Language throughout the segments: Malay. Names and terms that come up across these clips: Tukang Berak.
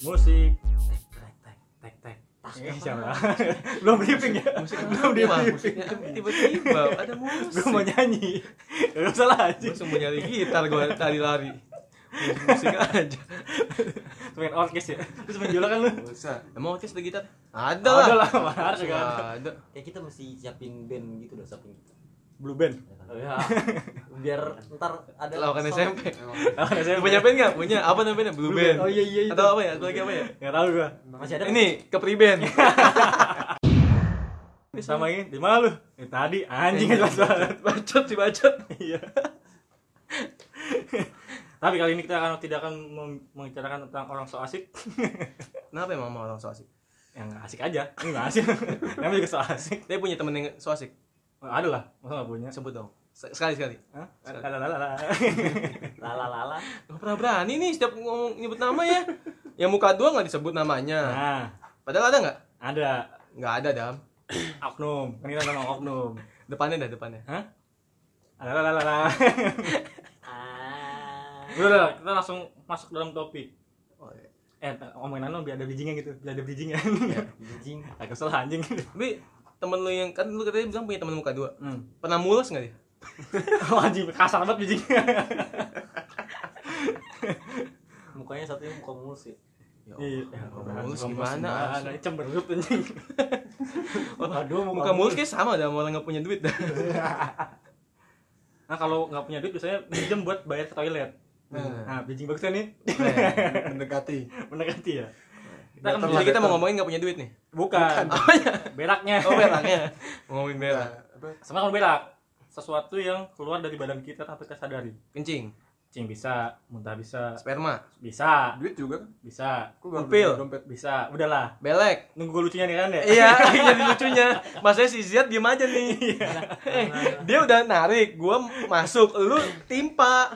Musik tek. Belum briefing ya? Belum briefing. Tiba-tiba ada musik. Gue mau nyanyi. Enggak salah aja. Gue mau nyari gitar gue tadi lari. Musik aja. Main orkes ya. Terus main biola kan lu? Bisa. Emang orkes ada gitar? Ada lah. Ada lah, harus ada. Kayak kita mesti siapin band gitu dah, siapin gitu. Blue band. Ya. Biar ntar ada lawakan SMP. Lawakan SMP. Punya band enggak? Punya. Apa namanya? Blue band. Oh iya. Atau apa ya? Atau lagi apa ya? Enggak tahu gua. Masih ada. Ini Kepri band. Ini sama ini. Di mana lu? Tadi anjing kelas banget. Bacot. Iya. Tapi kali ini kita tidak akan membicarakan tentang orang so asik. Kenapa emang mau orang so asik? Yang asik aja. Ini enggak asik. Namanya juga so asik. Dia punya teman yang so asik. Ada lah, masa gak punya? Sebut dong. Sekali. Hah? Lala. Gak pernah berani nih setiap ngomong nyebut nama ya. Yang muka dua gak disebut namanya. Nah. Padahal ada gak? Ada. Gak ada, Dam. Oknum. Kan kita ngomong oknum. Depannya. Hah? Lala. Udah, kita langsung masuk dalam topik. Oh, iya. Omongan lo biar ada bridging-nya gitu. Biar ada bridging-nya. Ya, bridging. Agak salah anjing. Tapi temen lu yang kan lu katanya bilang punya temen muka dua. Pernah mulus enggak dia? Wajib kasar banget bijinya. Mukanya satunya muka mulus ya. Iya, mulus gimana? Cemberut anjing. Waduh, muka mulus kayak sama dah orang enggak punya duit dah. Nah, kalau enggak punya duit biasanya pinjam buat bayar ke toilet. Nah, bijing bagus kan nih. Mendekati ya. Jadi kita mau ngomongin enggak punya duit nih. Bukan. Beraknya. Oh, beraknya. Ngomongin berak. Sebenarnya kalau berak sesuatu yang keluar dari badan kita tanpa kita sadari. Kencing bisa, muntah bisa, sperma bisa, duit juga kan? Bisa. Kupil, dompet bisa. Udahlah. Belek. Nunggu gue lucunya nih kan ya? Iya, jadi lucunya. Masanya si Ziad diem aja nih. Dia udah narik, gua masuk, lu timpa.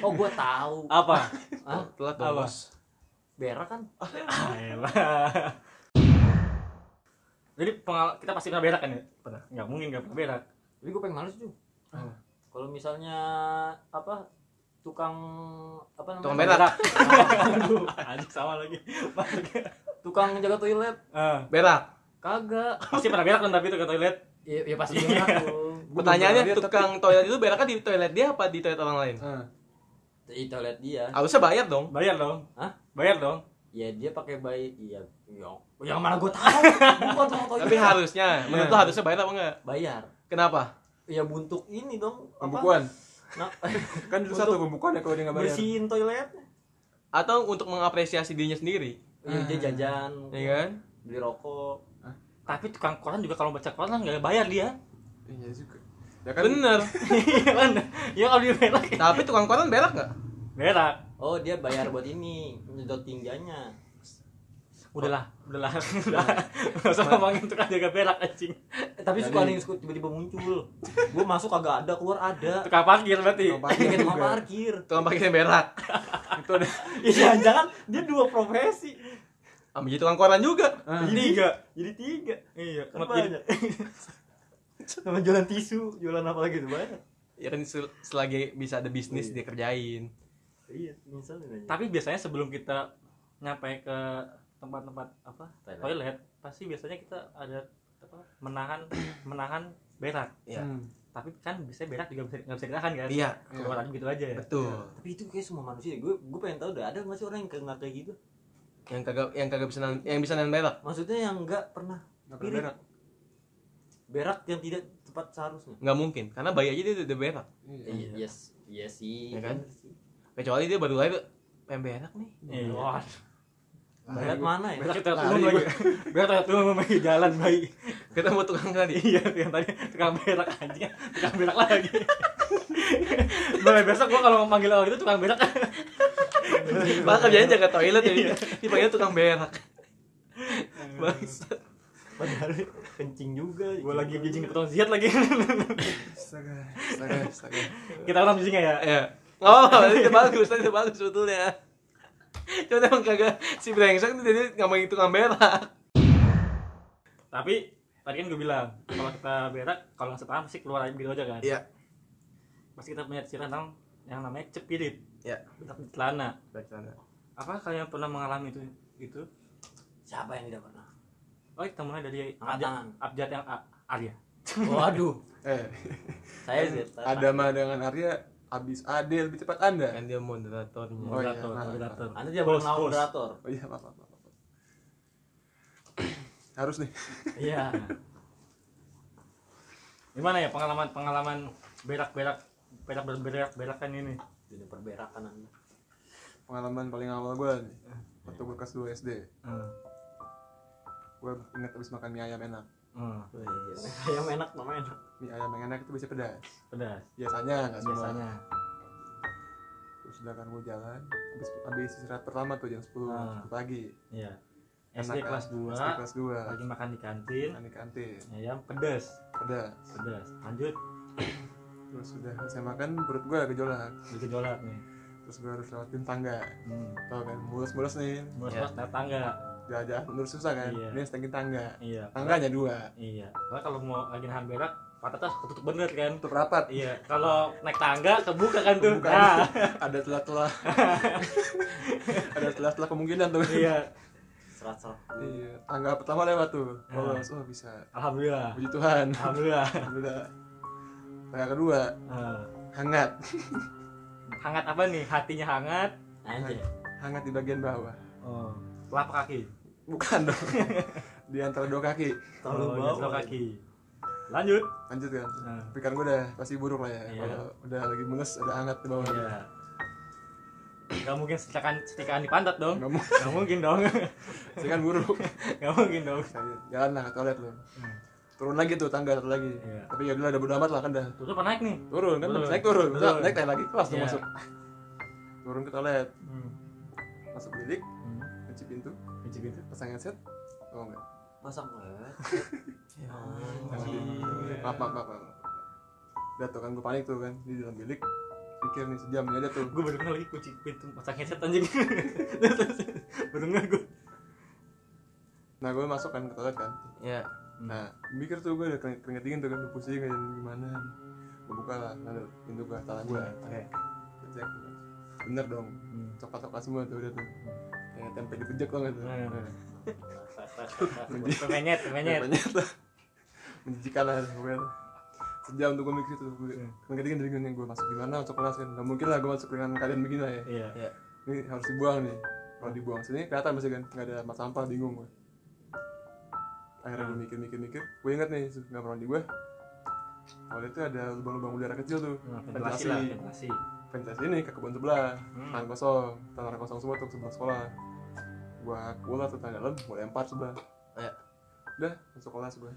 Oh, gua tahu. Apa? Hah? Telat bos. Berak kan? Ayolah. Jadi kita pasti pernah berak kan ya? Pernah. Enggak mungkin enggak pernah berak. Tapi gue pengen males tuh. Kalau misalnya apa? Tukang berak. Anjing sama lagi. Tukang jaga toilet. Berak. Kagak. Pasti pernah berak kan tapi itu ke toilet. Iya pasti berak. Pertanyaannya tukang toilet itu beraknya di toilet dia apa di toilet orang lain? Di toilet dia. Harusnya bayar dong. Hah? Bayar dong. Ya dia pakai bayi. Iya. Yang mana gue tahu. Tapi harusnya, menurut lo harusnya bayar apa enggak? Bayar. Kenapa? Ya buntuk ini dong. Pembukuan. Nah, kan itu satu pembukuan ya kalau dia enggak bayar. Bersihin toilet. Atau untuk mengapresiasi dirinya sendiri. Ya dia jajan. Iya kan? Beli rokok. Tapi tukang koran juga kalau baca koran enggak bayar dia. Iya juga. Ya kan? Bener. Iya kan? Ya kalau dia berak. Tapi tukang koran berak enggak? Berak. Oh, dia bayar buat ini, nyedot tinjanya. Udahlah. Enggak usah ngomongin tukang jaga berak anjing. Tapi suka ada yang tiba-tiba muncul. Gua masuk kagak ada, keluar ada. Tukang parkir berarti. Tukang parkir. Tukang parkir berak. Itu ada. Iya, jangan dia dua profesi. Ambil jadi tukang koran juga. Jadi tiga. Iya, banyak. Sama jualan tisu, jualan apa lagi tuh banyak. Ya kan selagi bisa ada bisnis dia kerjain. Iya, misalnya. Tapi biasanya sebelum kita nyampe ke tempat-tempat toilet, pasti biasanya kita ada menahan berak. Iya. Tapi kan biasanya berak juga nggak bisa ditahan kan? Iya. Keluar aja gitu aja ya. Betul. Ya. Tapi itu kayak semua manusia. Gue pengen tahu ada nggak sih orang yang nggak kayak gitu? Yang kagak bisa nahan berak. Maksudnya yang nggak pernah berak yang tidak tepat seharusnya. Nggak mungkin, karena bayi aja dia udah berak. Iya sih. Ya kan? Kecuali dia baru lahir pengen berak nih. Wah. Berak mana ya? Berak terlalu lagi jalan bayi. Kita mau tukang tadi. Iya, yang tadi tukang berak anjing. Tukang berak lagi. Mulai besok gua kalau manggil orang itu tukang berak. Malah kerjanya jaga toilet ya. Dipanggil tukang berak. Bangsat. Padahal kencing juga. Gua lagi bijing ketemu Ziat lagi. Astaga. Kita orang bijingnya ya. Iya. Oh, itu bagus sebetulnya. Cuma emang kagak si brengsek itu jadi ngomongin tukang berak. Tapi tadi kan gue bilang kalau kita berak, kalau nggak setahap pasti keluar aja gitu aja kan. Iya. Pasti kita punya cerita tentang yang namanya cepirit. Ya. Bedak di celana. Bedak celana. Apa kalian pernah mengalami itu? Itu? Siapa yang tidak pernah? Oh, kita mulai dari abjad yang Arya. Waduh. Saya ada mah dengan Arya habis AD lebih cepat Anda. Kan dia moderatornya. Oh, moderator. Iya, nah, moderator. Anda dia bukan moderator. Oh iya, maaf. Harus nih. Iya. Gimana ya pengalaman berak-berakan ini? Jadi perberakan Anda. Pengalaman paling awal gue nih. Waktu gue kelas 2 SD. Gue ingat habis makan mie ayam enak. Ayam enak namanya. Mie ayam yang enak itu bisa pedas. Biasanya enggak semua. Biasanya. Terus sedangkan gue jalan habis istirahat pertama tuh jam 10 pagi. Iya. SD kelas 2. Lagi makan di kantin. Ayam pedas. Lanjut. Terus sudah saya makan perut gue gejolak nih. Terus gue harus lewatin tangga. Tahu kan mulus-mulus nih. Mulus-mulus naik tangga. Jalan menurut susah kan. Iya. Ini setengah tangga. Iya. Tangganya 2. Iya. Karena kalau mau lagi nahan berak, pantatnya ketutup bener kan. Tutup rapat. Iya. Kalau naik tangga kebuka kan tuh. Nah. Ada celah-celah. Ada celah-celah kemungkinan tuh. Iya. Serat-serat. Iya. Tangga pertama lewat tuh. Lolos. Oh, bisa. Alhamdulillah. Puji Tuhan. Alhamdulillah. Tangga kedua. Hangat. Hangat apa nih? Hatinya hangat. Anjir. Hangat di bagian bawah. Oh. Telapak kaki? Bukan dong. Di antara dua kaki. Terlalu bawah dua kaki. Lanjut kan? Pikiran gue udah pasti buruk lah ya. Iya. Kalau udah lagi mules ada hangat di bawah. Iya. Gak mungkin setikaan di pantat dong. Gak mungkin dong. Setikaan buruk. Gak mungkin dong. Jalan lah ke toilet lo. Turun lagi tuh tangga satu lagi. Iya. Tapi ya udah bodo amat lah kan dah. Terus apa naik nih? Turun kan? Turun. Naik lagi kelas tuh masuk. Turun ke toilet. Masuk bilik. Kunci pintu, pasang headset, tau nggak? Pasang nggak? Maaf. Udah tuh kan gue panik tuh kan di dalam bilik, pikir nih sejam aja tuh. Gue baru kenal lagi kunci pintu, pasang headset anjing. Baru nggak gue. Nah gue masuk kan ke toilet kan? Iya. Nah mikir tuh gue udah keringat dingin tuh kan, udah pusing kan gimana? Gue buka lah, ada pintu gue, tangan gue. Oke. Cek, bener dong. Coklat-coklat semua tuh udah tuh. Tempe dibejek banget tuh. Menyet lah. Menjijikan lah. Sejam tuh gue mikir tuh. Kadang-kadang gini gue masuk gimana masuk kelas kan. Gak mungkin lah gue masuk dengan kalian begini lah ya. Iya. Ini harus dibuang nih. Kalau dibuang sini kelihatan masih kan gak ada tempat sampah, bingung gue. Akhirnya gue mikir-mikir. Gue inget nih gak pernah di gue. Waktu itu ada lubang-lubang udara kecil tuh. Ventilasi. Pentas ini ke kebun sebelah, tanah kosong semua tuh sebelah sekolah. Gua ulat tuh tangga dalam, gua lempar sebelah. Ya. Udah masuk kelas gua.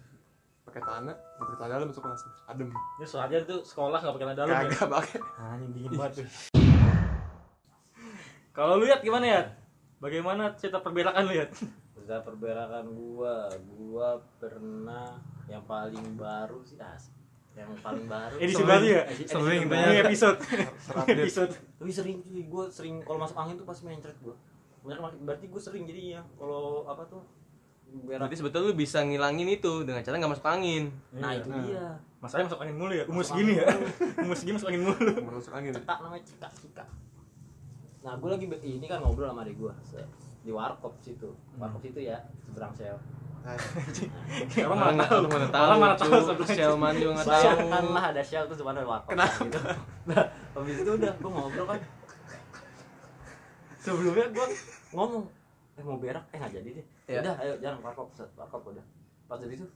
Pakai tanah, pakai tangga dalam masuk kelas. Adem. Ini soalnya tuh sekolah enggak pakai tangga dalam. Kagak pakai. Anjing dingin banget tuh. Kalau lu lihat gimana ya? Bagaimana cerita perberakan lu lihat? Cerita perberakan gua pernah yang paling baru sih asik. Yang paling baru edisi baru ya? Sering banyak episode tapi sering cuy, gue sering kalau masuk angin tuh pasti mencret gue. Berarti gue sering jadi ya kalau apa tuh berak. Berarti sebetulnya lu bisa ngilangin itu dengan cara gak masuk angin. Nah itu dia masalahnya, masuk angin mulu ya? Umur segini masuk angin mulu. Cetak namanya, cika. Nah gue lagi ini kan ngobrol sama adik gue di warkop situ ya, seberang sel. Orang mana tahu Shell mandi enggak tahu. Kanlah ada Shell tuh sebenarnya warkop. Gitu. Nah, habis itu udah gua ngobrol kan. Sebelumnya gua ngomong mau berak enggak jadi deh. Ya. Udah ayo jalan warkop udah. Pas dari itu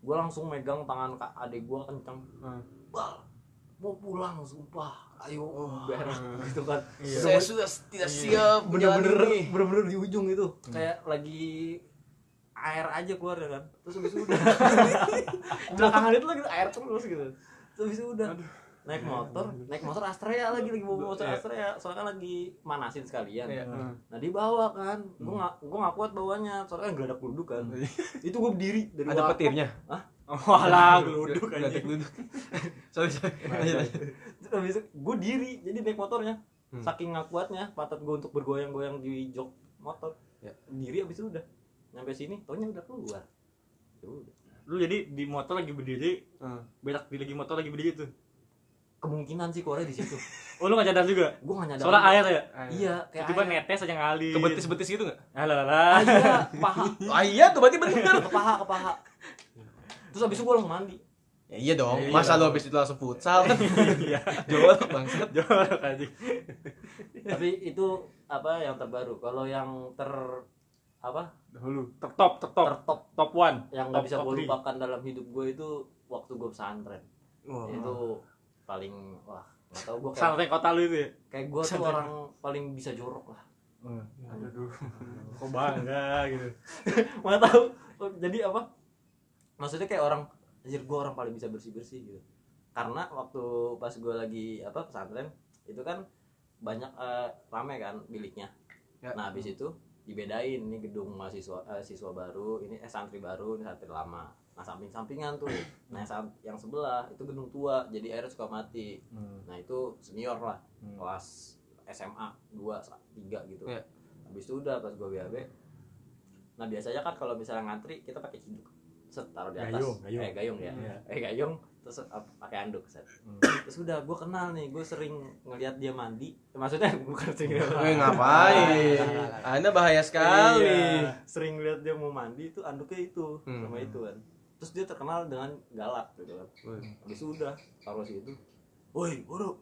gua langsung megang tangan Kak adik gua kencang. Mau pulang sumpah. Ayo berak gitu kan. Iya. Saya sudah tidak siap. Bener-bener di ujung itu. Kayak lagi air aja keluar kan, terus habis itu udah belakangan itu lagi air terus gitu, terus habis itu udah naik motor Astrea lagi bawa motor Astrea, soalnya kan lagi manasin sekalian. Nah dibawa kan, gue nggak kuat bawanya, soalnya kan geladak duduk kan, itu gue berdiri dari ada warkop. Petirnya, walah geluduk aja, sorry, habis itu gue diri, jadi naik motornya, saking nggak kuatnya, pantat gue untuk bergoyang-goyang di jok motor, diri habis itu udah. Sampai sini taunya udah keluar. Lu jadi di motor lagi berdiri, berak di lagi motor lagi berdiri tuh. kemungkinan sih keluarnya di situ. Oh lu gak nyadar juga? Gue gak nyadar. Soalnya air ya? Air. Iya, kayak tiba-tiba air netes aja ngalir. Ke betis-betis gitu gak? Alah. Iya, paha. Ah iya tuh berarti bener. Ke paha. Terus abis itu gue langsung mandi. Ya iya dong, ya, iya masa lu abis itu langsung futsal? Iya. Jorok banget. Jorok aja. Tapi itu apa yang terbaru. Kalau yang Tertop. Yang gak bisa gue lupakan dalam hidup gue itu waktu gue pesantren. Wow. Itu paling wah, enggak tahu gue pesantren kota lu itu ya? Kayak gue tuh orang paling bisa jorok lah. Aduh. Kok bangga gitu. Enggak tahu. Jadi apa? Maksudnya kayak orang anjir gue orang paling bisa bersih-bersih gitu. Karena waktu pas gue lagi apa pesantren itu kan banyak rame kan biliknya. Ya. Nah, habis itu dibedain ini gedung mahasiswa siswa baru, ini santri baru, ini santri lama. Nah samping-sampingan tuh, nah yang sebelah itu gedung tua, jadi airnya suka mati. Nah itu senior lah, kelas SMA 2-3 gitu. Yeah. Habis itu udah pas gua BAB. Nah biasanya kan kalau misalnya ngantri kita pakai cinduk, set taruh di atas, gayung ya, yeah. Gayung terus pakai anduk set. Terus udah gua kenal nih, gua sering ngelihat dia mandi. Maksudnya bukan sering. Ngapain? Anda bahaya sekali. Iya. Sering lihat dia mau mandi itu anduknya itu sama itu kan. Terus dia terkenal dengan galak gitu kan. Habis udah taruh situ. Woi, buruk.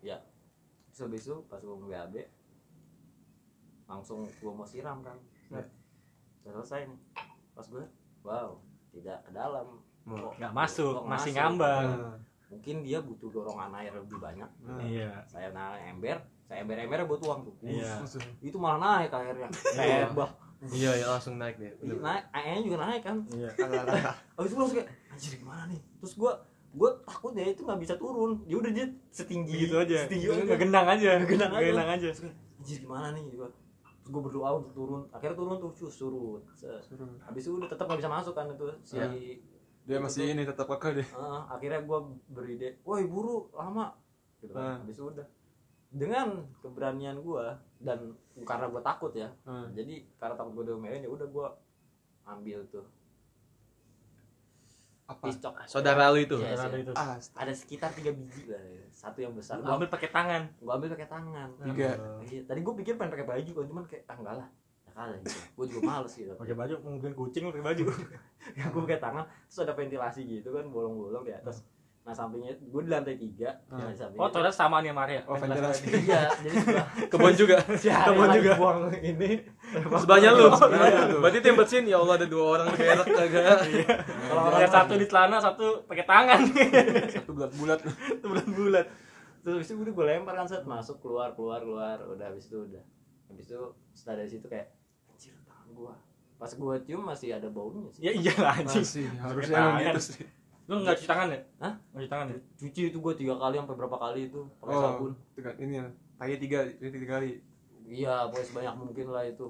Ya. Terus habis itu pas gua BAB langsung gua mau siram kan. Selesai nih. Pas gua, wow, tidak ke dalam. Enggak masuk, masih ngambang. Mungkin dia butuh dorongan air lebih banyak. Iya. Saya naik ember, saya ember-embernya buat tuang tuh. Iya. Itu malah naik airnya. Kayak bah. Iya, ya langsung naik deh. Naik, airnya juga naik kan? Iya. Habis itu langsung kayak anjir gimana nih? Terus gue takut deh itu enggak bisa turun. Dia udah dia setinggi gitu aja. Setinggi enggak gendang aja. Gendang aja. Anjir gimana nih gua? Terus gue berdoa untuk turun. Akhirnya turun tuh, cus turun. Habis itu udah tetap enggak bisa masuk kan itu si dia gitu masih tuh. Ini tetap kekeh deh. Akhirnya gue beride, "Woi, buru, lama." Gitu kan. Habis itu udah. Dengan keberanian gue dan karena gue takut ya, jadi karena takut gue diomelin ya udah gue ambil tuh apa pistok saudara lu itu, yes, saudara ya. Itu. Ah, ada sekitar 3 biji lah ya. Satu yang besar gue ambil pakai tangan, tadi gue pikir pengen pakai baju kan, cuman kayak enggak lah kalah gitu. Gue juga males gitu pakai baju, mungkin kucing pakai baju. Ya gue pakai tangan, terus ada ventilasi gitu kan, bolong-bolong di atas. Nah sampingnya, gue di lantai 3. Oh ternyata samaan ya Maria? Oh ventilasi. Iya, jadi sebelah Kebon juga. Buang ini. Sebelahnya lu. Berarti tim bersin, ya Allah ada 2 orang berak kagak. Kalau orang satu di celana, satu pakai tangan. Satu bulat-bulat. Terus habis itu gue lempar kan set masuk keluar. Udah habis itu setelah dari situ kayak anjir tangan gua. Pas gua cium masih ada baunya sih. Ya iyalah anjir sih. Harusnya emang gitu sih. Lu enggak cuci tangan ya? Hah? Cuci tangan ya? Cuci itu gua 3 kali sampai berapa kali itu pakai sabun. Ini ya. Tadi 3 kali. Iya, pokoknya sebanyak mungkin lah itu.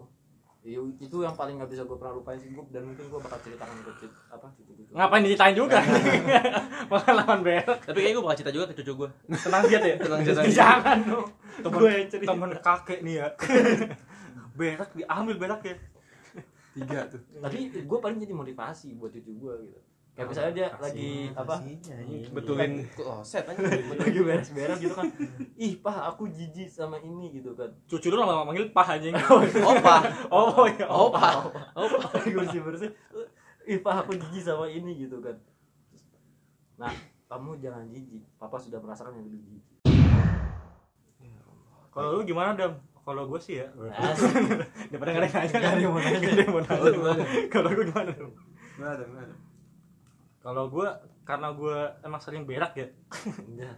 Itu yang paling enggak bisa gua pernah lupain sih gua, dan mungkin gua bakal ceritakan ke apa gitu. Ngapain diceritain juga? Pengalaman berak. Tapi kayaknya gua bakal cerita juga ke cucu gua. Tenang dia ya. Jangan dong. Temen kakek nih ya. Berak diambil beraknya. 3 tuh. Tapi gua paling jadi motivasi buat cucu gua gitu. Kayak misalnya dia lagi apa? Betulin kloset aja. Lagi beres-beres gitu kan. Ih, Pak, aku jijik sama ini gitu kan. Cucu lu lama manggil Pak anjing. Opa. Bersih-bersih. Ih, Pak, aku jijik sama ini gitu kan. Nah, kamu jangan jijik. Papa sudah merasakan yang lebih jijik. Kalau lu gimana, Dam? Kalau gue sih ya. Daripada nanya kan dia mau nanya. Kalau gue gimana, Dam? Gimana? Kalau gue, karena gue emang sering berak ya.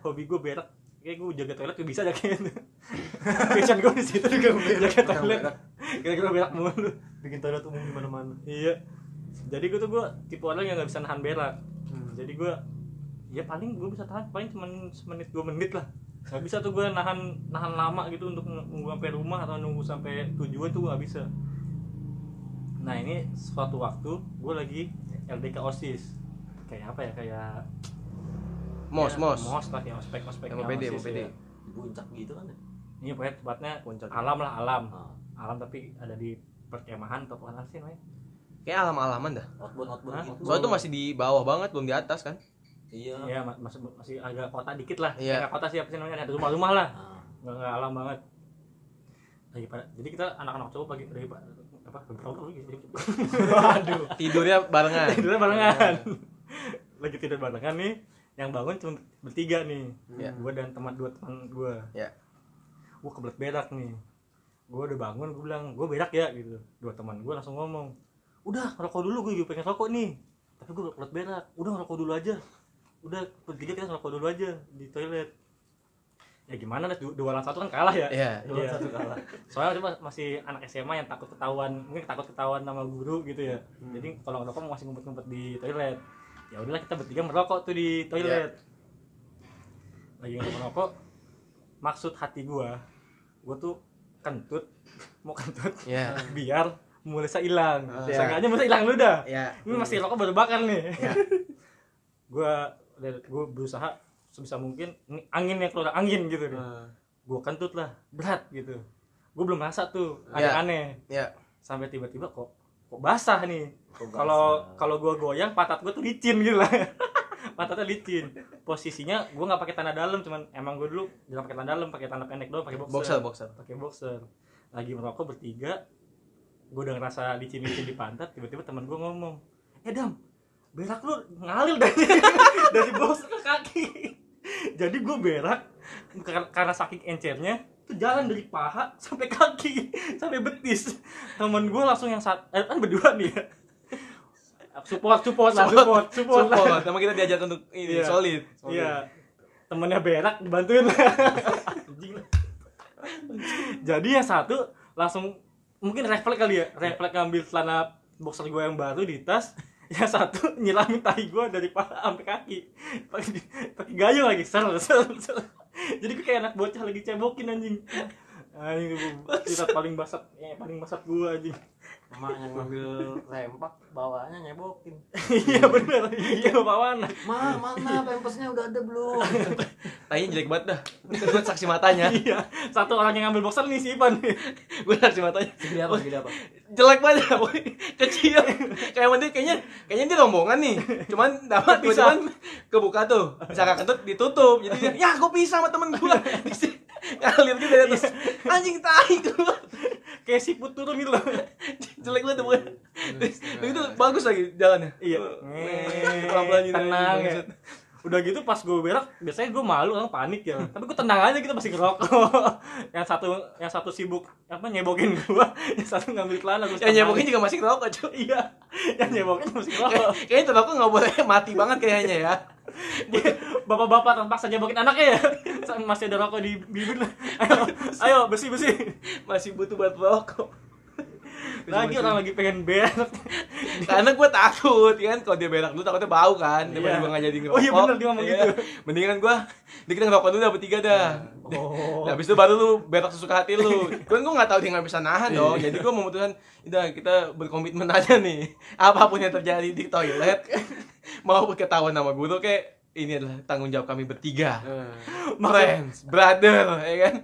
Hobi gue berak. Kayak gue jaga toilet gue bisa aja kayaknya. Passion gue di situ juga jaga toilet. Kira-kira berak mulu. Bikin toilet umum di mana-mana. Iya. Jadi gue tipe orang yang nggak bisa nahan berak. Jadi gue, ya paling gue bisa tahan paling cuma 1-2 menit lah. Gak bisa tuh gue nahan lama gitu untuk nunggu sampai rumah atau nunggu sampai tujuan tuh gak bisa. Nah ini suatu waktu gue lagi LDK OSIS. Kayak apa ya, kayak mos lah ya, ospek OSIS ya. Puncak gitu kan ya? Ini pokoknya tempatnya alam tapi ada di perkemahan atau bukan sih namanya? Kayak alam-alaman dah. Outbound. Soalnya itu masih di bawah banget, belum di atas kan? Iya. Ya masih agak kota dikit lah. Iya. Agak kota sih apa sih namanya, ada rumah-rumah lah. Enggak alam banget. Jadi kita anak-anak cowok pagi dari apa? Waduh, tidurnya barengan. Lagi tidur barengan nih. Yang bangun cuma bertiga nih. Yeah. Gue dan dua teman gue. Iya. Yeah. Gue kebelet berak nih. Gue udah bangun, gue bilang, gue berak ya gitu. Dua teman gue langsung ngomong, udah ngerokok dulu, gue juga pengen rokok nih. Tapi gue kebelet berak, udah ngerokok dulu aja. Udah bertiga kita ngerokok dulu aja di toilet. Ya gimana, 2-1 kan kalah ya. Iya, yeah. 2-1 kalah. Soalnya masih anak SMA yang takut ketahuan, mungkin takut ketahuan sama guru gitu ya. Jadi kalau ngerokok masih ngumpet-ngumpet di toilet. Ya udahlah kita bertiga merokok tuh di toilet. Yeah. Lagi ngerokok. Maksud hati gua tuh kentut, mau kentut. Yeah. Biar mulusnya hilang. Seenggaknya mulusnya hilang dulu dah. Yeah. Ini masih rokok baru bakar nih. Yeah. gua berusaha sebisa mungkin angin yang keluar, angin gitu nih. Gua kentut lah, berat gitu. Gua belum merasa tuh aneh-aneh. Yeah. Sampai tiba-tiba kok basah nih. Kalau gue goyang, pantat gue tuh licin gitu lah. Pantatnya licin. Posisinya gue nggak pakai tanda dalam, cuman emang gue dulu jangan pakai tanda dalam, pakai tanda pendek doang, pakai boxer. Pakai boxer. Lagi merokok bertiga, gue udah ngerasa licin di pantat. Tiba-tiba teman gue ngomong, Dam, berak lu ngalir dari boxer ke kaki. Jadi gue berak karena saking encernya. Itu jalan dari paha sampai kaki, sampai betis. Temen gue langsung yang kan berdua nih ya. Support. Emang kita diajak untuk ini, yeah. solid. Iya. Temennya berak dibantuin. Jadi yang satu langsung mungkin refleks kali ya. Refleks ngambil celana boxer gue yang baru di tas. Yang satu nyiramin tahi gue dari paha sampai kaki. Pakai gayung lagi. Ser. Jadi gue kayak anak bocah lagi cebokin anjing itu paling basat gue anjing. Emaknya ngambil lempak bawaannya nyebokin. Iya bener, iya bawaan. Mana pempesnya udah ada belum? Tanya jelek banget dah. Gue saksi matanya. Iya, satu orang yang ngambil boxer nih si Ipan. Gue saksi matanya. Segede apa? Jelek banget, kecil. Kayaknya dia rombongan nih. Cuman kebuka tuh. Misalkan kentut ditutup. Jadi dia, ya gue pisah sama temen gue. Ngalir gitu dari atas. Anjing tai gue. Kayak siput turun gitu loh. Jelek banget bukan. Itu bagus lagi jalannya. Iya. Pelan-pelan gitu. Tenang ya. Udah gitu pas gue berak, biasanya gue malu kan panik ya. Tapi gue tenang aja, kita masih ngerokok. Yang satu sibuk apa nyebokin gue, yang satu ngambil celana gue. Yang nyebokin juga masih ngerokok, cuy. Iya. Yang nyebokin masih ngerokok. Kayaknya tembakau enggak boleh mati banget kayaknya ya. Bapak-bapak terpaksa nyebokin anaknya ya. Masih ada rokok di bibir. Ayo bersih. Masih butuh buat rokok. Lagi orang lagi pengen berak. Karena gue takut kan kalau dia berak dulu takutnya bau kan. Dia juga enggak jadi ngerokok. Oh iya benar dia ngomong gitu. Mendingan gue dikit ngerokok dulu dapat 3 dah. Oh. Habis itu baru lu berak sesuka hati lu. Kan gue enggak tahu dia enggak bisa nahan dong. Jadi gue memutuskan udah kita berkomitmen aja nih. Apapun yang terjadi di toilet mau ketahuan sama guru kayak ini adalah tanggung jawab kami bertiga. Friends, brother, ya kan?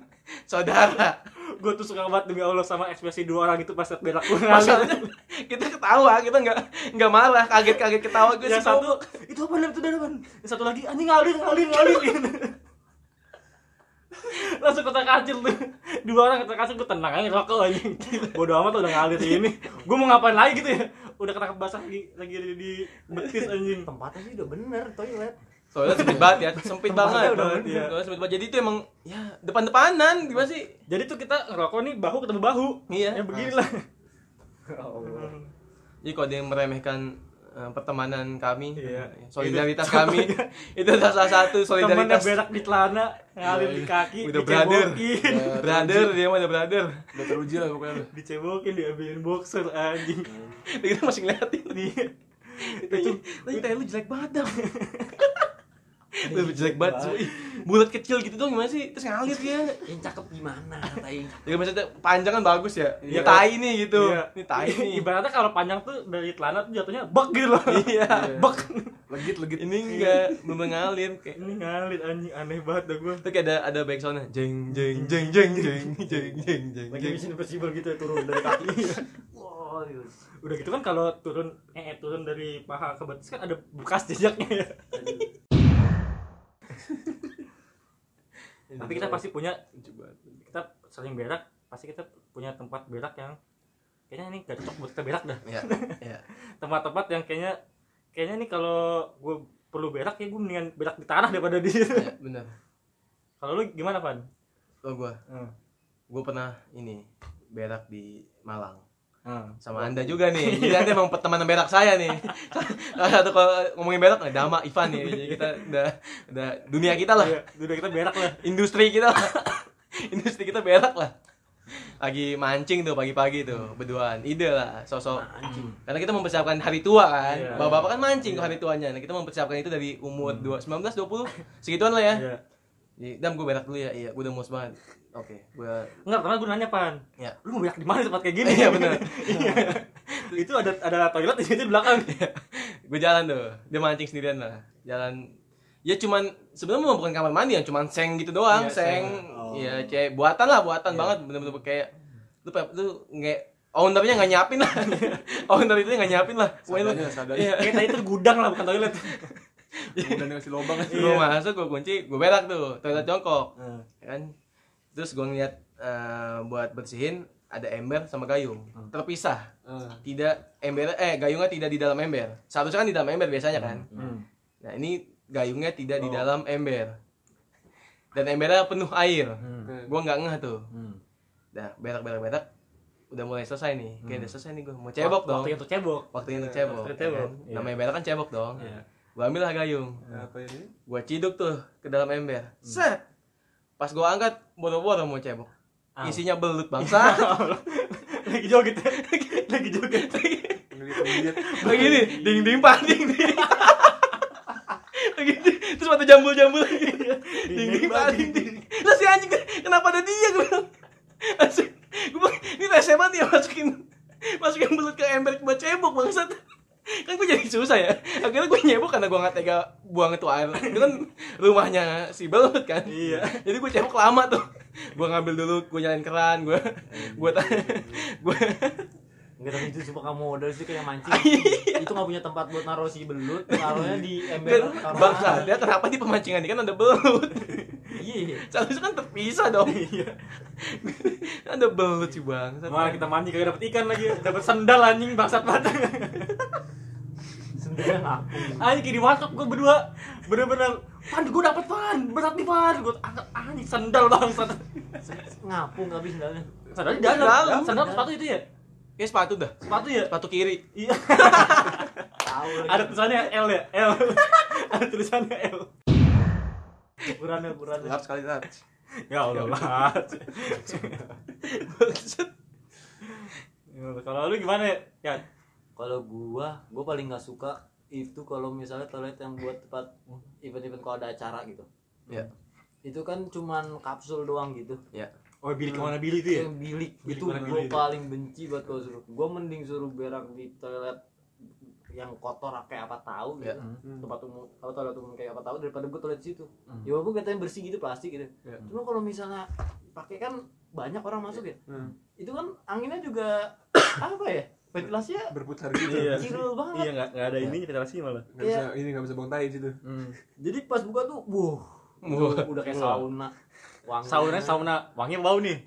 Saudara. Gue tuh suka banget demi Allah sama ekspresi dua orang itu pas saat berak gue. Masalahnya kita ketawa, kita enggak marah, kaget ketawa gue. Yang satu itu apa namanya? Itu dadakan. Yang satu lagi anjing ngalir. Langsung kotak kacil tuh. Dua orang kotak kacil, gue tenang aja rokok anjing. Bodoh amat udah ngalir ini. Gue mau ngapain lagi gitu ya? Udah ketangkap basah lagi di betis anjing. Tempatnya sih udah bener toilet sempit banget ya, sempit banget. Udah sempit banget. Jadi itu emang ya depan-depanan gimana sih? Jadi tuh kita ngerokok nih bahu ketemu bahu. Iya. Ya beginilah. Allah. Jadi kalau ada yang meremehkan pertemanan kami, solidaritas itu, kami, itu salah satu solidaritas. Temennya berak di celana, ngalir di kaki, udah dicebokin. Brother, dia mah udah brother. Udah teruji lah pokoknya. Dicebokin, diambilin boxer anjing. Kita masih ngeliatin dia. Itu lu jelek banget dong. Lebih jelek banget cuy. Bulat kecil gitu dong gimana sih? Terus ngalir dia. Yang cakep gimana tai? Ya maksudnya panjang kan bagus ya. Iya. Tai nih gitu. Iya. Ini tai nih. Ibaratnya kalau panjang tuh dari celana tuh jatuhnya bek gitu loh. Iya. Bek. Legit. Ini enggak mengalir kayak. Ini ngalir anjing, aneh banget dah gua. Tuh kayak ada back sound-nya. Jeng. Lagi mesin festival gitu ya, turun dari kaki. Wow. Udah gitu kan kalau turun dari paha ke betis kan ada bekas jejaknya ya. Tapi kita pasti punya, kita sering berak, pasti kita punya tempat berak yang kayaknya ini gak cocok buat kita berak dah. Tempat-tempat yang kayaknya nih kalau gue perlu berak ya gue mendingan berak di tanah daripada di situ. Ya, benar. Kalau lu gimana, Pan? Kalau gue, gue pernah ini berak di Malang. Sama Anda juga nih. Jadi Anda emang teman berak saya nih. Satu kalau ngomongin berak nih, Dama, Ivan nih. Jadi kita udah dunia kita lah. Dunia kita berak lah. Industri kita lah. Industri kita berak lah. Lagi mancing tuh pagi-pagi tuh, berduaan. Ide lah, sosok mancing. Karena kita mempersiapkan hari tua kan. Bapak-bapak kan mancing ke hari tuanya. Nah, kita mempersiapkan itu dari umur 19, 20 segituan lah ya. Dam, gue berak dulu ya. Iya, gue udah muas banget. Oke, gue enggak, karena gue nanya, Pan. Ya. Lu mau berak di mana tempat kayak gini? Iya, benar. Itu ada toilet di situ di belakang. Gue jalan tuh. Dia mancing sendirian lah. Jalan. Ya cuman sebenarnya bukan kamar mandi, yang cuman seng gitu doang, seng. Iya, kayak buatan lah, buatan banget, bener-bener kayak lu nggak ownernya nggak nyiapin lah. Owner itu nggak nyiapin lah. Sadanya. Kayak tadi itu gudang lah, bukan toilet. Udah ngasih lubang kan. Gue masuk, gue kunci, gue berak tuh, toilet jongkok kan. Terus gue ngeliat buat bersihin ada ember sama gayung terpisah. Tidak, ember gayungnya tidak di dalam ember. Seharusnya kan di dalam ember biasanya kan. Nah, ini gayungnya tidak di dalam ember dan embernya penuh air. Gue nggak ngeh tuh. Nah, berak udah mulai selesai nih. Kayak udah selesai nih, gue mau cebok dong. Waktunya untuk cebok. Kan? Namanya berak kan cebok dong. Gue ambil lah gayung. Gue ciduk tuh ke dalam ember. Set. Pas gue angkat, boro-boro mau cebok. Isinya belut bangsa. Lagi joget. Lagi ini ding-ding paling. Gitu. Terus waktu jambul-jambul ding-ding paling. Lah si anjing kenapa ada dia gue? Gue ini rese banget ya masukin belut ke ember buat cebok bangsat. Kan gue jadi susah ya, akhirnya gue nyebok karena gue gak tega buang itu air. Itu kan rumahnya si belut kan. Iya. Jadi gue cebok lama tuh. Gue ngambil dulu, gue nyalain keran, gue enggak, tapi itu sumpah kamu modal sih kayak mancing. Itu enggak punya tempat buat naruh si belut, taruhnya di ember. Bangsa, dia kenapa di pemancingan ini kan ada belut. Iya. Seharusnya kan terpisah dong. Iya. Ada belut sih, Bang. Wah, kita mancing kagak dapat ikan lagi, dapat sendal anjing bangsat. Sendal aku. Anjing di WhatsApp gua berdua. Bener-bener, Pan, gua dapat Pan. Berat nih, Pan. Gua angkat anjing sendal bangsat. Ngapung habis sendalnya. Sendalnya dalam. Sendal sepatu itu ya? Ya sepatu dah. Sepatu ya? Sepatu kiri. Iya. Tahu. Ada tulisannya L ya? L. Ada tulisannya L. Ukurannya. Harus kali touch. Ya Allah. Kalau lu gimana ya? Kalau gua paling enggak suka itu kalau misalnya toilet yang buat tempat event-event kalau ada acara gitu. Iya. Itu kan cuman kapsul doang gitu. Iya. Oh, bilik kemana bilik itu ya? Bilik itu gue paling benci buat kalau suruh. Gue mending suruh berak di toilet yang kotor kayak apa tahu gitu. Tempat umum, atau toilet umum kayak apa tahu daripada gue toilet situ. Ya walaupun katanya bersih gitu, plastik gitu. Cuma kalau misalnya pakai kan banyak orang masuk ya. Itu kan anginnya juga apa ya? Ventilasinya berputar gitu. Kecil banget. Iya, enggak ada ini ventilasi malah. Enggak bisa ini, enggak bisa buang tai situ. Jadi pas buka tuh, udah kayak sauna. Sauna wangi bau nih.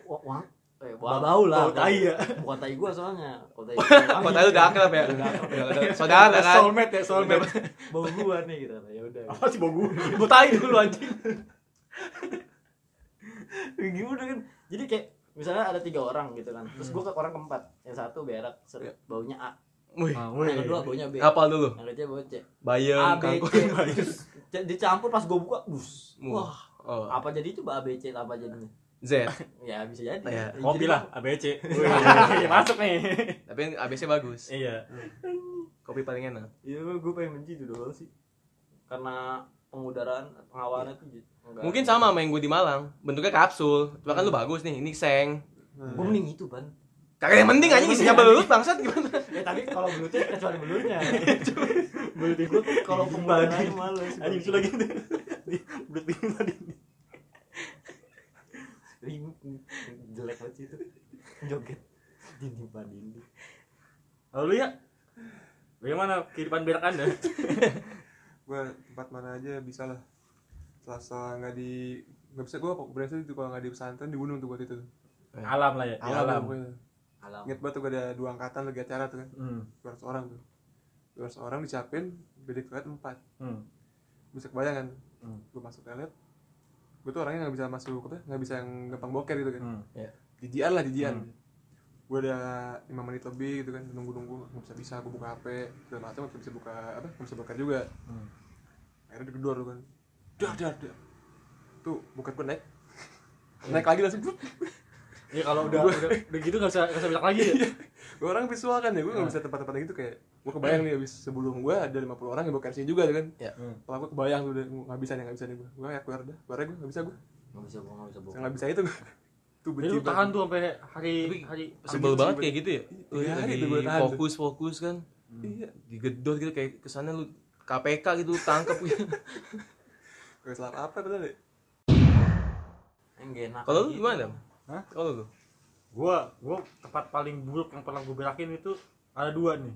Bau lah. Bau tai ya. Bukan tai gua soalnya. Kalau tai udah akrab ya. Saudara kan. Soulmate. Bau gua nih gitu. Ya udah. Apa sih bau gua? Bau tai dulu anjing. Gimana kan? Jadi kayak misalnya ada 3 orang gitu kan. Terus gua ke orang keempat. Yang satu berak, baunya A. Yang kedua baunya B. Apa dulu? Yang ketiga baunya C. Bayam, kangkung, bayus. Dicampur pas gua buka, bus. Wah. Oh. Apa jadi coba ABC apa jadinya? Z. Ya bisa jadi. Ya. Kopi lah ABC. Masuk nih. Tapi ABC bagus. Iya. Kopi paling enak. Iya, gue pengen benci itu doang sih. Karena pengudaraan, pengawalannya tuh enggak. Mungkin sama main gue di Malang. Bentuknya kapsul. Coba kan lu bagus nih. Ini seng. Gue mending itu, Ban. Kagak yang penting aja isinya belut bangsat gimana? Ya tapi kalau belutnya kecuali belutnya. Belut itu kalau pembanding males. Anjing lagi gitu. Belut ini tadi. Jelek banget itu. Joget. Dinding banding. Lalu ya. Bagaimana kehidupan berak Anda? Gua tempat mana aja bisalah. Selasa nggak di, nggak bisa, gue berasa itu kalau nggak di pesantren dibunuh tuh buat itu tuh. Alam lah ya, alam. Ingat banget tuh ada dua angkatan lagi acara tuh kan, 200 orang tuh, 200 orang disiapin, bidik toilet 4. Bisa kebayang kan, gue masuk toilet, gue tuh orangnya nggak bisa masuk, nggak bisa yang gampang boker gitu kan, jijian lah jijian. Gue udah 5 menit lebih gitu kan, nunggu-nunggu nggak bisa, gue buka HP, segala macam nggak bisa buka apa, nggak bisa buka juga. Akhirnya digedor tuh kan, dar tuh bukan gue naik, naik lagi langsung. Ya kalau udah gitu nggak bisa bilang lagi ya. Gue orang visual kan ya, gue nggak bisa tempat-tempat gitu kayak. Gue kebayang nih abis sebelum gue ada 50 orang yang bawa KFC juga kan. Iya. Kalau gue kebayang tuh udah nggak bisa nih gue. Gue kayak keluar dah, bareng gue nggak bisa. Nggak bisa itu gue. Tuh benci banget. Tahan tuh sampai hari. Sebel banget kayak gitu ya. Iya. Fokus kan. Iya. Digedor gitu kayak kesannya lu KPK gitu tangkap gitu. Gue salah apa betul deh. Enggak enak. Kalau lu gimana? Hah? Kalau lu? Gua tempat paling buruk yang pernah gue berakin itu ada 2 nih.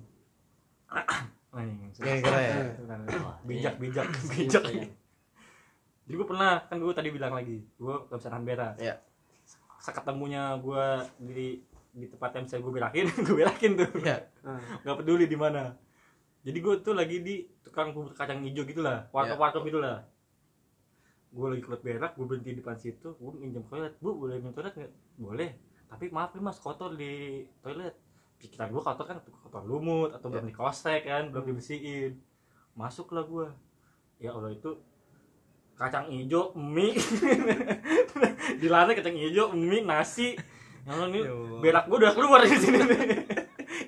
Bijak. Jadi gue pernah, kan gue tadi bilang lagi, gue gak bisa nahan berak. Iya. Seketemunya gue di tempat yang bisa gue berakin tuh. Iya. Gak peduli di mana. Jadi gue tuh lagi di tukang bubur kacang hijau gitulah, warkop-warkop gitulah. Gue lagi keluar berak, gue berhenti di depan situ, gue minjem toilet, bu boleh minjem toilet nggak? Boleh, tapi maaf nih mas kotor di toilet. Pikiran gue kotor kan, kotor lumut atau belum dikosek kan, belum dibersihin. Masuklah gue, ya Allah itu kacang hijau, mie, di lantai kacang hijau, mie, nasi. Ya Allah nih berak gue udah keluar di sini nih.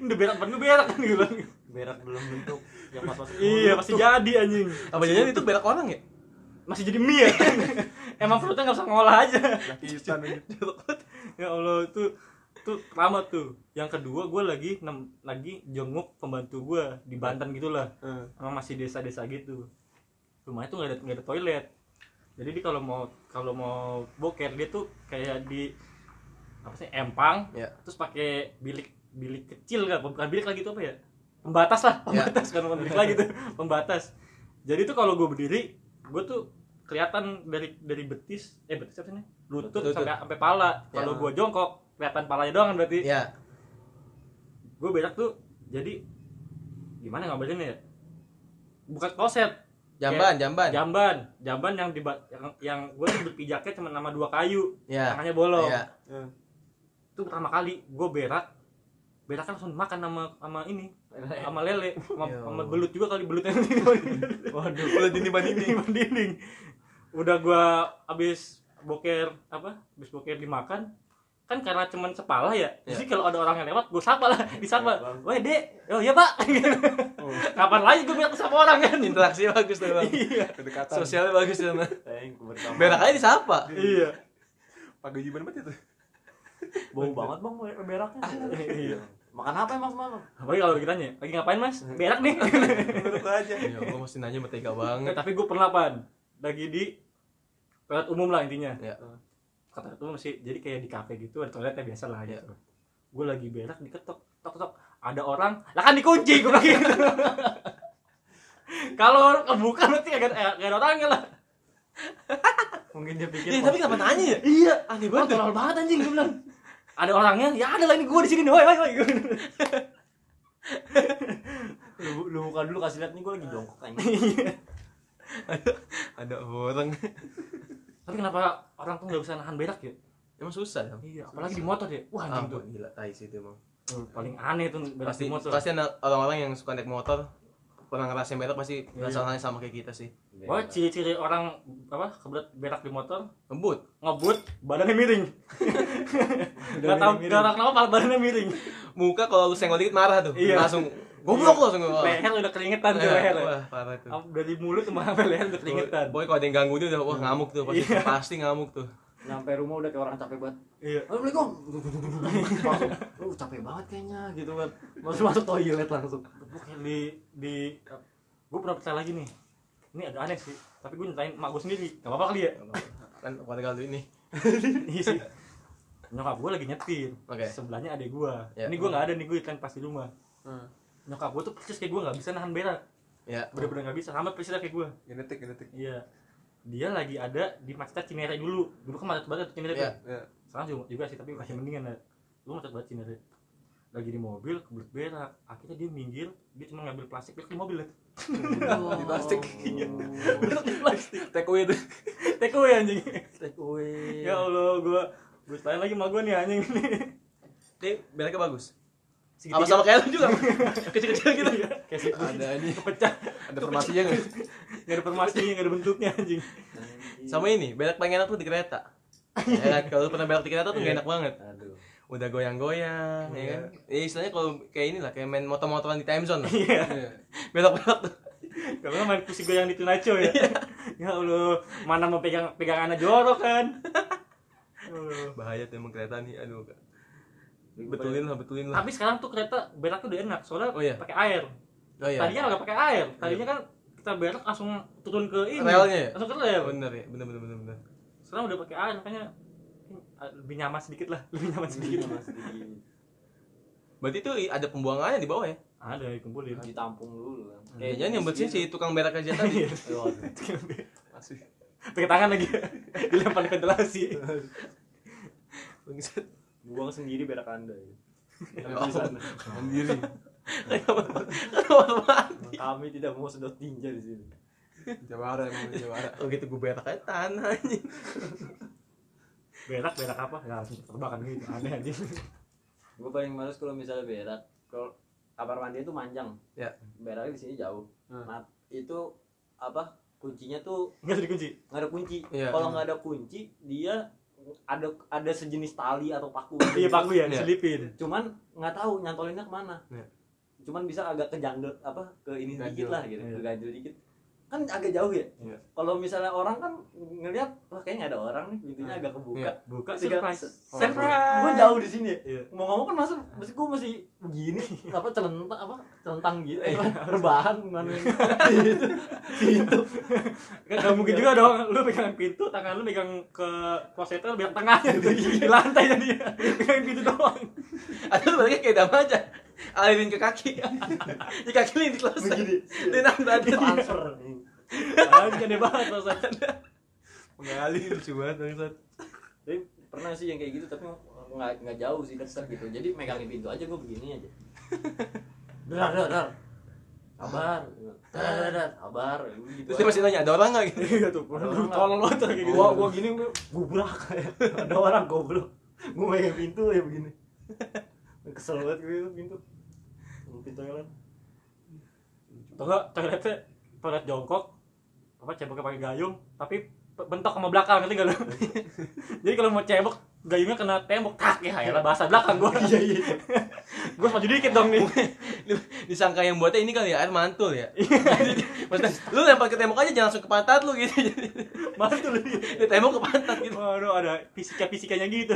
Udah berak penuh berak kan gitu. Berak belum bentuk, yang pas-pas. Iya pasti jadi anjing. Apa jadi itu berak orang ya? Masih jadi mie ya? Emang perutnya gak usah ngolah aja. Ya Allah, itu lama tuh. Yang kedua, gue lagi jenguk pembantu gue di Banten gitulah. Emang masih desa-desa gitu. Rumahnya tuh gak ada toilet. Jadi dia kalau mau boker, dia tuh kayak di empang, terus pakai bilik kecil kan? Bukan bilik lagi tuh apa ya? Pembatas. Jadi tuh kalau gue berdiri, gue tuh kelihatan dari betis apa sih nih? Lutut sampai pala. Kalau gue jongkok kelihatan palanya doang kan berarti. Iya. Gue berak tuh jadi gimana ngabarinnya ya? Bukan kloset. Jamban yang gue tuh berpijaknya cuma nama 2 kayu. Yeah. Tangannya bolong. Iya. Yeah. Itu pertama kali gue berak kan langsung makan sama ini, sama lele, sama belut juga kali, belutnya waduh, belut dinding-banding. Udah gua abis boker dimakan kan karena cuman sepala ya. Jadi kalau ada orang yang lewat gua sapa lah, disapa, weh dek, oh iya pak. Kapan lagi gua bilang sama orang kan, interaksi bagus tuh bang, kedekatan sosialnya bagus tuh bang, berak aja disapa. Iya, pagi gimana banget itu, bau banget bang beraknya. Iya. Makan apa emang semalam? Apalagi kalau ditanya, lagi ngapain mas? Berak nih. Berak aja. Iya, gue mesti nanya bertega banget. Tapi gue pernah lagi di toilet umum lah intinya. Iya. Kata itu masih jadi kayak di kafe gitu, ada toiletnya biasa lah gitu. Gue lagi berak diketok, tok. Ada orang, lah kan dikunci gue lagi. Kalau kebuka nanti agak orangnya lah. Mungkin dia pikir. Tapi kenapa nanya ya? Iya, aneh banget. Tolol banget anjing gue bilang. Ada orangnya, ya ada lah ini gue di sini nih, woi. Lu buka dulu kasih lihat nih gue lagi jongkok aja. Ada orang. Tapi kenapa orang tuh nggak bisa nahan berak ya? Emang susah ya? Iya, apalagi susah. Di motor ya. Wah, anjing tuh gila, tai sih itu emang. Paling aneh tuh berak di motor. Pasti orang-orang yang suka naik motor pernah ngerasain berak pasti rasanya sama kayak kita sih. Wah, ciri-ciri orang kebelet berak di motor? Ngebut, badannya miring. Enggak tahu orang kenapa badannya miring. Muka kalau lu senggol dikit marah tuh. Iya. Langsung goblok langsung. Leher udah keringetan tuh leher. Wah, parah tuh. Dari mulut sampai leher udah keringetan. Boy kalau ada yang ganggu dia udah wah ngamuk tuh pasti ngamuk tuh. Sampai rumah udah kayak orang capek banget. Iya. Assalamualaikum. Capek banget kayaknya gitu kan. Masuk toilet langsung. Di gua pernah percaya lagi nih. Ini agak aneh sih, tapi gue nyatain emak gue sendiri, gak apa-apa kali ya? Kan keluarga lu ini. Iya sih. Nyokap gue lagi nyetir, sebelahnya adek gue. Ini gue gak ada nih, gue kan pas di rumah. Nyokap gue tuh persis kayak gue, gak bisa nahan berak. Bener-bener gak bisa, sama persis kayak gue. Genetik. Iya. dia lagi ada di Macet Cinere dulu kan macet banget Cinere yeah, kan? Yeah. Sekarang juga sih, tapi masih mendingan ya. Dulu macet banget Cinere. Lagi di mobil, kebelet berak. Akhirnya dia minggir, dia cuma ngambil plastik, dia ke mobil lah. Di plastik. Berak di plastik. Take away tuh. Take away anjing. Take away. Ya Allah, gua tanya lagi sama gua nih anjing ini. Tapi beraknya bagus. Sama-sama kayak lu juga. Kecil-kecil gitu ya. Ada ini pecah. Ada formasinya enggak? Enggak ada formasinya, enggak ada bentuknya anjing. Sama ini, berak paling enak tuh di kereta. Ya kalau pernah berak di kereta tuh enggak enak banget. Aduh. Udah goyang-goyang, ya kan? Ya istilahnya kalau kayak inilah, kayak main motor-motoran di time zone. Iya. Belok-belok tuh. Kalau main kursi goyang di Tunaco ya. Ya Allah, mana mau pegang anak jorok kan. Bahaya tuh emang kereta nih, aduh. Betulin lah. Tapi sekarang tuh kereta berak tuh udah enak, soalnya oh, iya, pakai air. Oh, iya. Tadinya nggak pakai air, tadinya iya, kan kita berak langsung turun ke ini, relnya, langsung ke rel. Bener ya, bener. Sekarang udah pakai air, makanya lebih nyaman sedikit lah, lebih nyaman sedikit. Berarti itu ada pembuangannya di bawah ya? Ada, dikumpulin, ditampung dulu. Kayaknya yang bersih si tukang berak aja tadi. Masih. Pakai tangan lagi, dilempar ventilasi. Buang sendiri berak Anda ya. Sendiri. Kami tidak mau sedot tinja di sini. Jawara. Oh gitu gue berak aja tanah anjing. Berak apa? Ya terbakan gitu aneh anjing. Gue paling males kalau misalnya berak. Kalau kamar mandi itu manjang. Ya. Beraknya di sini jauh. Nah, itu apa? Kuncinya tuh enggak ada kunci. Enggak ada kunci. Ya. Kalau enggak ada kunci, dia ada sejenis tali atau paku. Iya paku ya, diselipin. Cuman nggak tahu nyantolinnya kemana. Yeah. Cuman bisa agak kejangdut apa ke ini ganjil dikit lah gitu, yeah, ke ganjil dikit. Kan agak jauh ya. Yeah. Kalau misalnya orang kan ngelihat, wah kayaknya ada orang nih, pintunya agak kebuka. Yeah. Buka surprise. Gua jauh di sini. Yeah. Mau ngomong kan masih gua masih begini. Apa celentang gitu. Rebahan mana gitu. Pintu. Enggak mungkin juga dong lu pegang pintu, tangan lu megang ke klosetnya biar tengahnya di lantai jadi. Pegang pintu doang. Atau sebenarnya kayak dam aja. Alirin ke kaki. Di kaki lu di kloset. Di nanti transfer. Anjir banget rasanya. Pengali lucu banget bangsat. Pernah sih yang kayak gitu tapi enggak jauh sih dekat gitu. Jadi megangin pintu aja gua begini aja. Dar. Kabar. Terus dia masih nanya, ada orang enggak gitu? Iya tuh. Tolong lu kayak gitu. Gua gini goblok kayak. Ada orang goblok. Gua megangin pintu ya begini. Kesel banget gitu pintu jalan. Toilet jongkok. Apa ceboknya pakai gayung tapi bentok sama belakang nanti enggak lu. Jadi kalau mau cebok gayungnya kena tembok tak ya. Hayalah bahasa belakang gua. Iya. Gua maju dikit dong nih. Disangka yang buatnya ini kali ya air mantul ya. Maksudnya lu lempar ke tembok aja jangan langsung ke pantat lu gitu. Mantul ini. Di tembok ke pantat gitu. Waduh ada fisika-fisikanya gitu.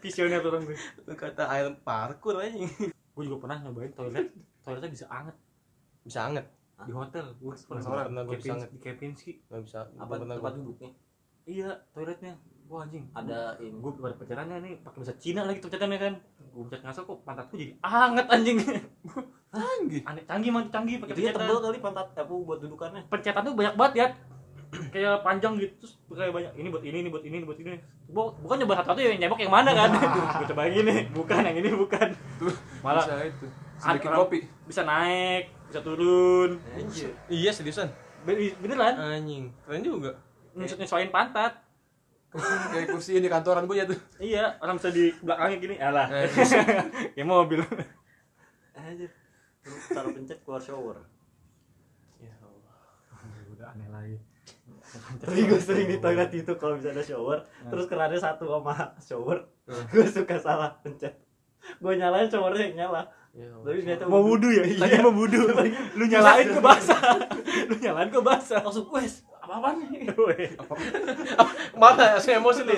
Visioner orang gue. Lu kata air parkur aja. Gua juga pernah nyobain toiletnya bisa anget. Bisa anget. Di hotel, gua pernah gue sangat di Kepinski enggak bisa. Apa tempat duduknya? Iya, toiletnya. Wah anjing, ada ini. Gua pada pacarannya nih pakai bahasa Cina lagi tercatatnya kan. Gua pencet ngasal kok pantatku jadi anget anjing. Anjing. Aneh canggih pakai pencetan. Dia tebel kali pantat aku buat dudukannya. Pencetan tuh banyak banget ya. Kayak panjang gitu terus kayak banyak. Ini buat ini, ini buat ini, ini buat ini. Bukan nyoba satu yang nyebok yang mana kan. Gua coba gini, bukan yang ini bukan. Malah bisa itu. Sedikit kopi. Bisa naik, bisa turun. Anjir. Iya seriusan. Beneran? Anjing. Keren juga. Nyesuaiin pantat. Kayak kursi di kantoran gue jatuh. Iya, orang bisa di belakangnya gini. Alah. Kayak mobil. Anjir. Taruh pencet keluar shower. Ya Allah. Udah aneh lagi. Tapi gue sering di toilet itu kalau bisa ada shower, terus kerannya satu sama shower. Gue suka salah pencet. Gue nyalain showernya yang nyala. Ya, tapi mau wudu ya? Lagi mau wudu. Lu nyalain ke basah. Langsung wes. Apa-apaan nih? Malah langsung emosi lu.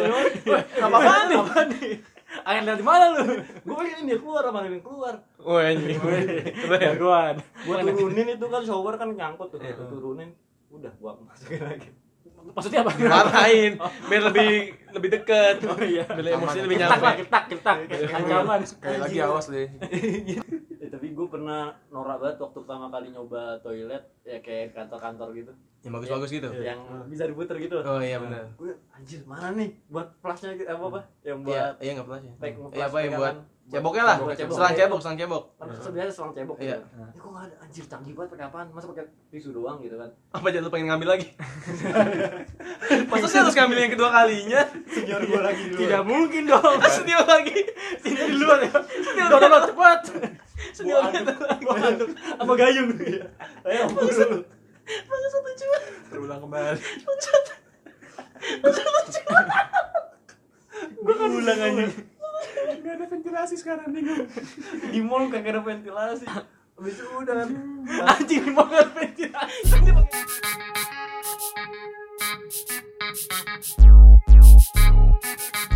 Apa-apaan nih? Angin dari mana lu? Gue pengen dia keluar, angin keluar. Oh anjing. Jagoan. Gua turunin itu kan shower kan nyangkut tuh. Turunin. Udah gua masukin lagi. Maksudnya apa? Marahin, biar lebih dekat. Oh iya. Biar emosi lebih nyampe. Ketak, ancaman. Kayak lagi awas deh. Tapi gue pernah pernah norak banget waktu pertama kali nyoba toilet ya kayak kantor-kantor gitu. Yang bagus-bagus gitu. Yang bisa diputer gitu. Oh iya benar. Gue anjir, mana nih buat plusnya gitu apa? Yang buat iya enggak plusnya. Iya apa yang buat ceboknya lah. Selang cebok. Sebenarnya selang cebok. Iya. Ya kok enggak ada anjir canggih banget pakai apaan? Masa pakai tisu doang gitu kan. Apa jadi lu pengen ngambil lagi? Masa sih harus ngambil yang kedua kalinya? Senior gua lagi dulu. Tidak mungkin dong. Senior lagi. Senior duluan ya. Senior cepat. Senior itu apa gayung? Ayo dulu. Masa satu cuma terulang kembali. Masa satu cuma. Gue kan ulang aja. Gak ada ventilasi sekarang nih gue. Di mall gak ada ventilasi. Habis itu udah kan. Anjir di mall gak ada ventilasi.